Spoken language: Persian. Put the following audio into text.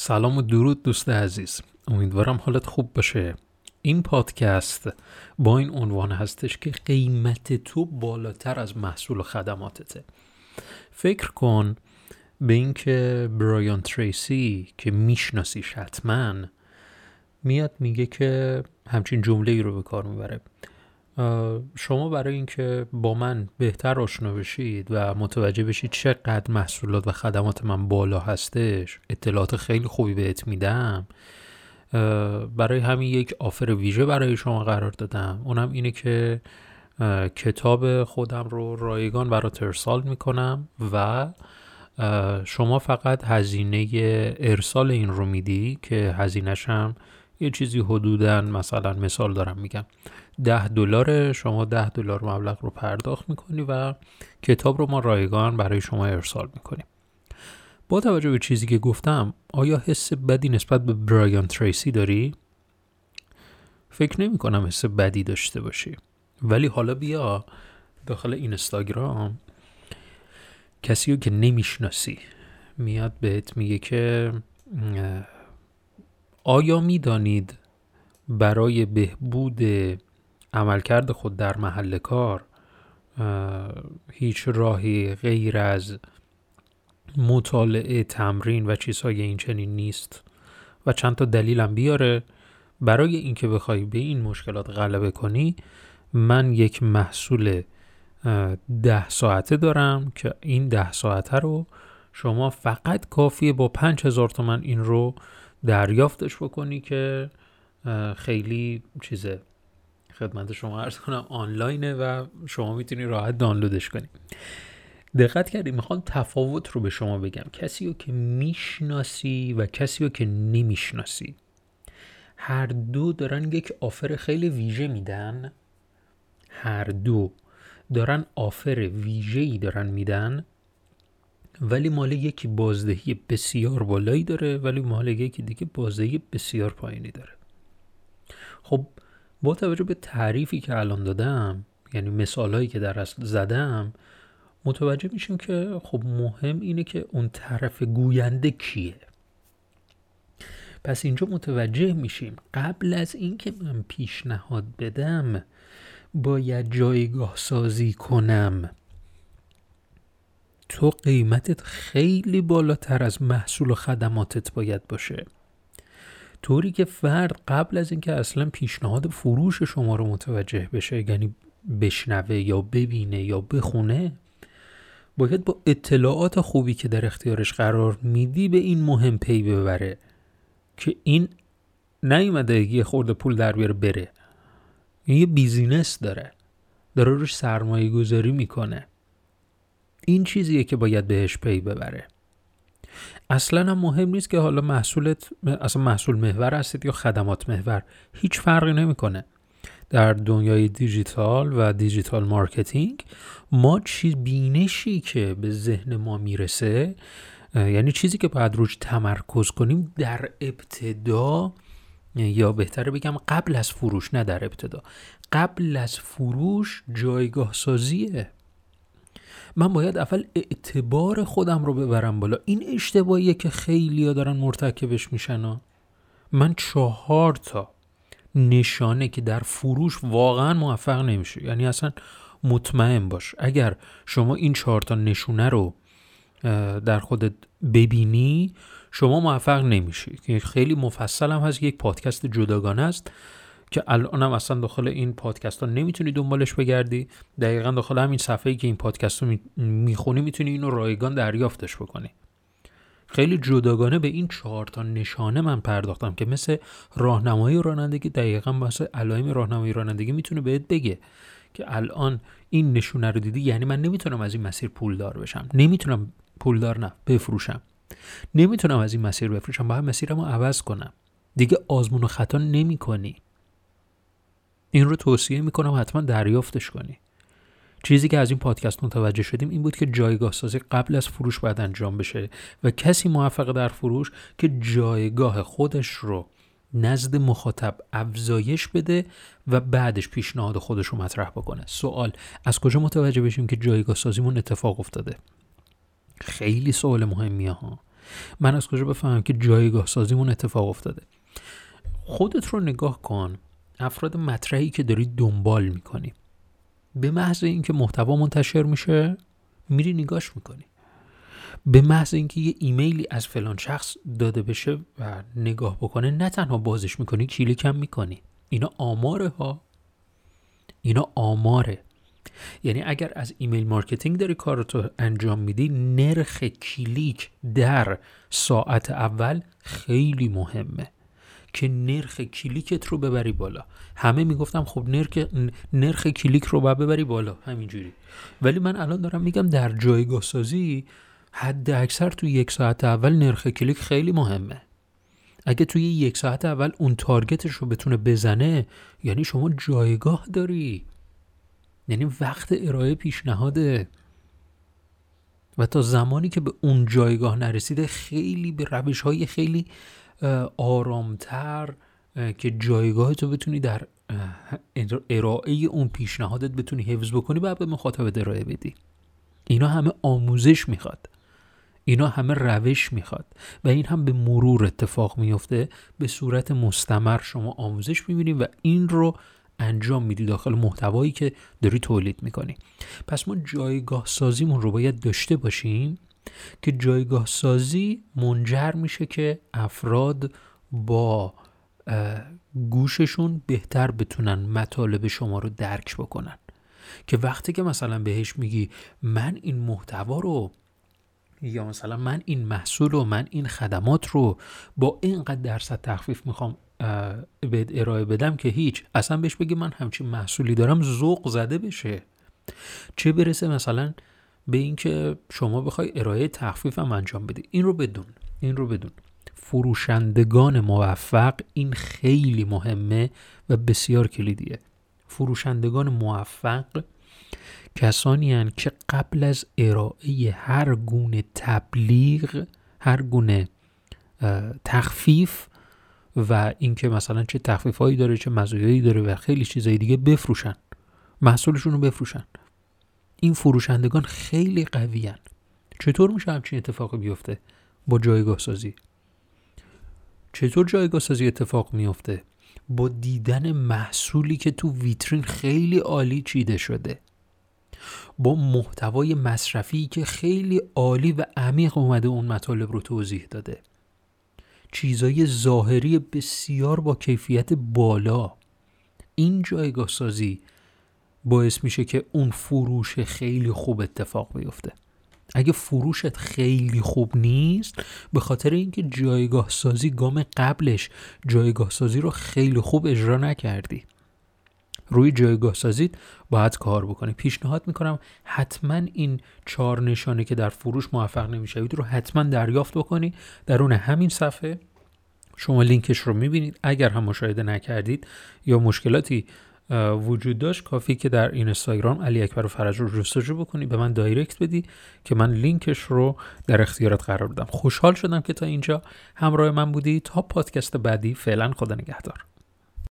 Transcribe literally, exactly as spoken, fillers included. سلام و درود دوست عزیز، امیدوارم حالت خوب باشه. این پادکست با این عنوان هستش که قیمت تو بالاتر از محصول و خدماتته. فکر کن به این که برایان تریسی که میشناسیش حتما میاد میگه که همچین جمله ای رو به کار میبره: شما برای اینکه با من بهتر آشنا بشید و متوجه بشید چقدر محصولات و خدمات من بالا هستش، اطلاعات خیلی خوبی بهت میدم، برای همین یک آفر ویژه برای شما قرار دادم. اونم اینه که کتاب خودم رو رایگان برات ارسال میکنم و شما فقط هزینه ارسال این رو میدی که هزینه‌شم یه چیزی حدوداً، مثلا مثال دارم میگم، ده دلار. شما ده دلار مبلغ رو پرداخت میکنی و کتاب رو ما رایگان برای شما ارسال میکنیم. با توجه به چیزی که گفتم، آیا حس بدی نسبت به برایان تریسی داری؟ فکر نمی کنم حس بدی داشته باشی. ولی حالا بیا داخل اینستاگرام کسی رو که نمیشناسی میاد بهت میگه که آیا میدانید برای بهبود عملکرد خود در محل کار هیچ راهی غیر از مطالعه، تمرین و چیزهای این چنین نیست؟ و چند تا دلیلم بیاره. برای اینکه بخوای به این مشکلات غلبه کنی، من یک محصول ده ساعته دارم که این ده ساعته رو شما فقط کافیه با پنج هزار تومن این رو دریافتش بکنی که خیلی چیزه خدمت شما عرض کنم، آنلاینه و شما میتونی راحت دانلودش کنی. دقت کردی؟ میخوام تفاوت رو به شما بگم. کسی رو که میشناسی و کسی رو که نمیشناسی، هر دو دارن یک آفر خیلی ویژه میدن، هر دو دارن آفر ویژه‌ای دارن میدن، ولی مال یکی بازدهی بسیار بالایی داره، ولی مال یکی دیگه بازدهی بسیار پایینی داره. خب با توجه به تعریفی که الان دادم، یعنی مثالهایی که در اصل زدم، متوجه میشیم که خب مهم اینه که اون طرف گوینده کیه. پس اینجا متوجه میشیم قبل از اینکه من پیشنهاد بدم باید جایگاه سازی کنم. تو قیمتت خیلی بالاتر از محصول و خدماتت باید باشه، طوری که فرد قبل از اینکه اصلا پیشنهاد فروش شما رو متوجه بشه، یعنی بشنوه یا ببینه یا بخونه، باید با اطلاعات خوبی که در اختیارش قرار میدی به این مهم پی ببره که این نیومده یه خورده پول در بیاره بره، یه بیزینس داره، داره روش سرمایه گذاری میکنه. این چیزیه که باید بهش پی ببره. اصلا هم مهم نیست که حالا محصولت اصلا محصول محور هستید یا خدمات محور، هیچ فرقی نمیکنه. در دنیای دیجیتال و دیجیتال مارکتینگ ما چیز بینشی که به ذهن ما میرسه، یعنی چیزی که باید روش تمرکز کنیم در ابتدا، یا بهتره بگم قبل از فروش، نه در ابتدا، قبل از فروش جایگاه سازیه. من باید اول اعتبار خودم رو ببرم بالا. این اشتباهیه که خیلی‌ها دارن مرتکبش میشن. من چهار تا نشانه که در فروش واقعا موفق نمیشه، یعنی اصلا مطمئن باش اگر شما این چهار تا نشونه رو در خودت ببینی شما موفق نمیشی، که خیلی مفصل هم هست، یک پادکست جداگانه است که الانم اصلا داخل این پادکست ها نمیتونی دنبالش بگردی. دقیقا داخل همین صفحه‌ای که این پادکست رو میخونی میتونی اینو رایگان دریافتش بکنی. خیلی جداگانه به این چهار تا نشانه من پرداختم که مثل راهنمایی رانندگی، دقیقاً مثل علائم راهنمایی رانندگی میتونه بهت بگه که الان این نشونه رو دیدی، یعنی من نمیتونم از این مسیر پولدار بشم، نمیتونم پولدار نه بفروشم، نمیتونم از این مسیر بفروشم، باید مسیرمو عوض کنم. دیگه آزمون و خطا نمی‌کنی. این رو توصیه میکنم حتما دریافتش کنی. چیزی که از این پادکست متوجه شدیم این بود که جایگاه سازی قبل از فروش باید انجام بشه و کسی موفق در فروش که جایگاه خودش رو نزد مخاطب افزایش بده و بعدش پیشنهاد خودش رو مطرح بکنه. سوال: از کجا متوجه بشیم که جایگاه سازیمون اتفاق افتاده؟ خیلی سوال مهمیه ها. من از کجا بفهمم که جایگاه سازیمون اتفاق افتاده؟ خودت رو نگاه کن، افراد مطرحی که داری دنبال میکنی، به محض اینکه محتوا منتشر میشه میری نگاش میکنی، به محض اینکه یه ایمیلی از فلان شخص داده بشه و نگاه بکنه نه تنها بازش میکنی، کلیک هم میکنی. اینا آماره ها، اینا آماره. یعنی اگر از ایمیل مارکتینگ داری کارتو انجام میدی، نرخ کلیک در ساعت اول خیلی مهمه که نرخ کلیکت رو ببری بالا. همه میگفتم خب نرخ نرخ کلیک رو باید ببری بالا همینجوری، ولی من الان دارم میگم در جایگاه سازی حد اکثر توی یک ساعت اول نرخ کلیک خیلی مهمه. اگه توی یک ساعت اول اون تارگتش رو بتونه بزنه، یعنی شما جایگاه داری، یعنی وقت ارائه پیشنهاده. و تا زمانی که به اون جایگاه نرسیده، خیلی به روش‌های خیلی آرامتر که جایگاه تو بتونی در ارائه اون پیشنهادت بتونی حفظ بکنی و به مخاطبت ارائه بدی. اینا همه آموزش میخواد، اینا همه روش میخواد و این هم به مرور اتفاق میفته. به صورت مستمر شما آموزش میبینید و این رو انجام میدی داخل محتوایی که داری تولید میکنی. پس ما جایگاه سازیمون رو باید داشته باشیم که جایگاه سازی منجر میشه که افراد با گوششون بهتر بتونن مطالب شما رو درک بکنن، که وقتی که مثلا بهش میگی من این محتوا رو، یا مثلا من این محصول و من این خدمات رو با اینقدر درصد تخفیف میخوام به ارائه بدم، که هیچ، اصلا بهش بگی من همچین محصولی دارم، ذوق زده بشه. چه برسه مثلا به این که شما بخوای ارائه تخفیف هم انجام بدی. این رو بدون، این رو بدون. فروشندگان موفق، این خیلی مهمه و بسیار کلیدیه. فروشندگان موفق کسانی هستند که قبل از ارائه هر گونه تبلیغ، هر گونه تخفیف و اینکه مثلا چه تخفیفایی داره، چه مزایایی داره و خیلی چیزای دیگه، بفروشن، محصولشون رو بفروشن. این فروشندگان خیلی قوی هستند. چطور میشه همچین اتفاقی بیفته؟ با جایگاه سازی. چطور جایگاه سازی اتفاق میفته؟ با دیدن محصولی که تو ویترین خیلی عالی چیده شده، با محتوای مصرفی که خیلی عالی و عمیق اومده اون مطالب رو توضیح داده، چیزای ظاهری بسیار با کیفیت بالا. این جایگاه سازی باعث میشه که اون فروش خیلی خوب اتفاق بیفته. اگه فروشت خیلی خوب نیست، به خاطر اینکه جایگاه سازی گام قبلش جایگاه سازی رو خیلی خوب اجرا نکردی، روی جایگاه سازیت باید کار بکنی. پیشنهاد میکنم حتما این چهار نشانه که در فروش موفق نمیشوید رو حتما دریافت بکنی. درون همین صفحه شما لینکش رو میبینید. اگر هم مشاهده نکردید یا مشکلاتی وجود داشت، کافی که در اینستاگرام علی اکبر فرج رو جستجو بکنی، به من دایرکت بدی که من لینکش رو در اختیارت قرار بدم. خوشحال شدم که تا اینجا همراه من بودی. تا پادکست بعدی، فعلا خدا نگهدار.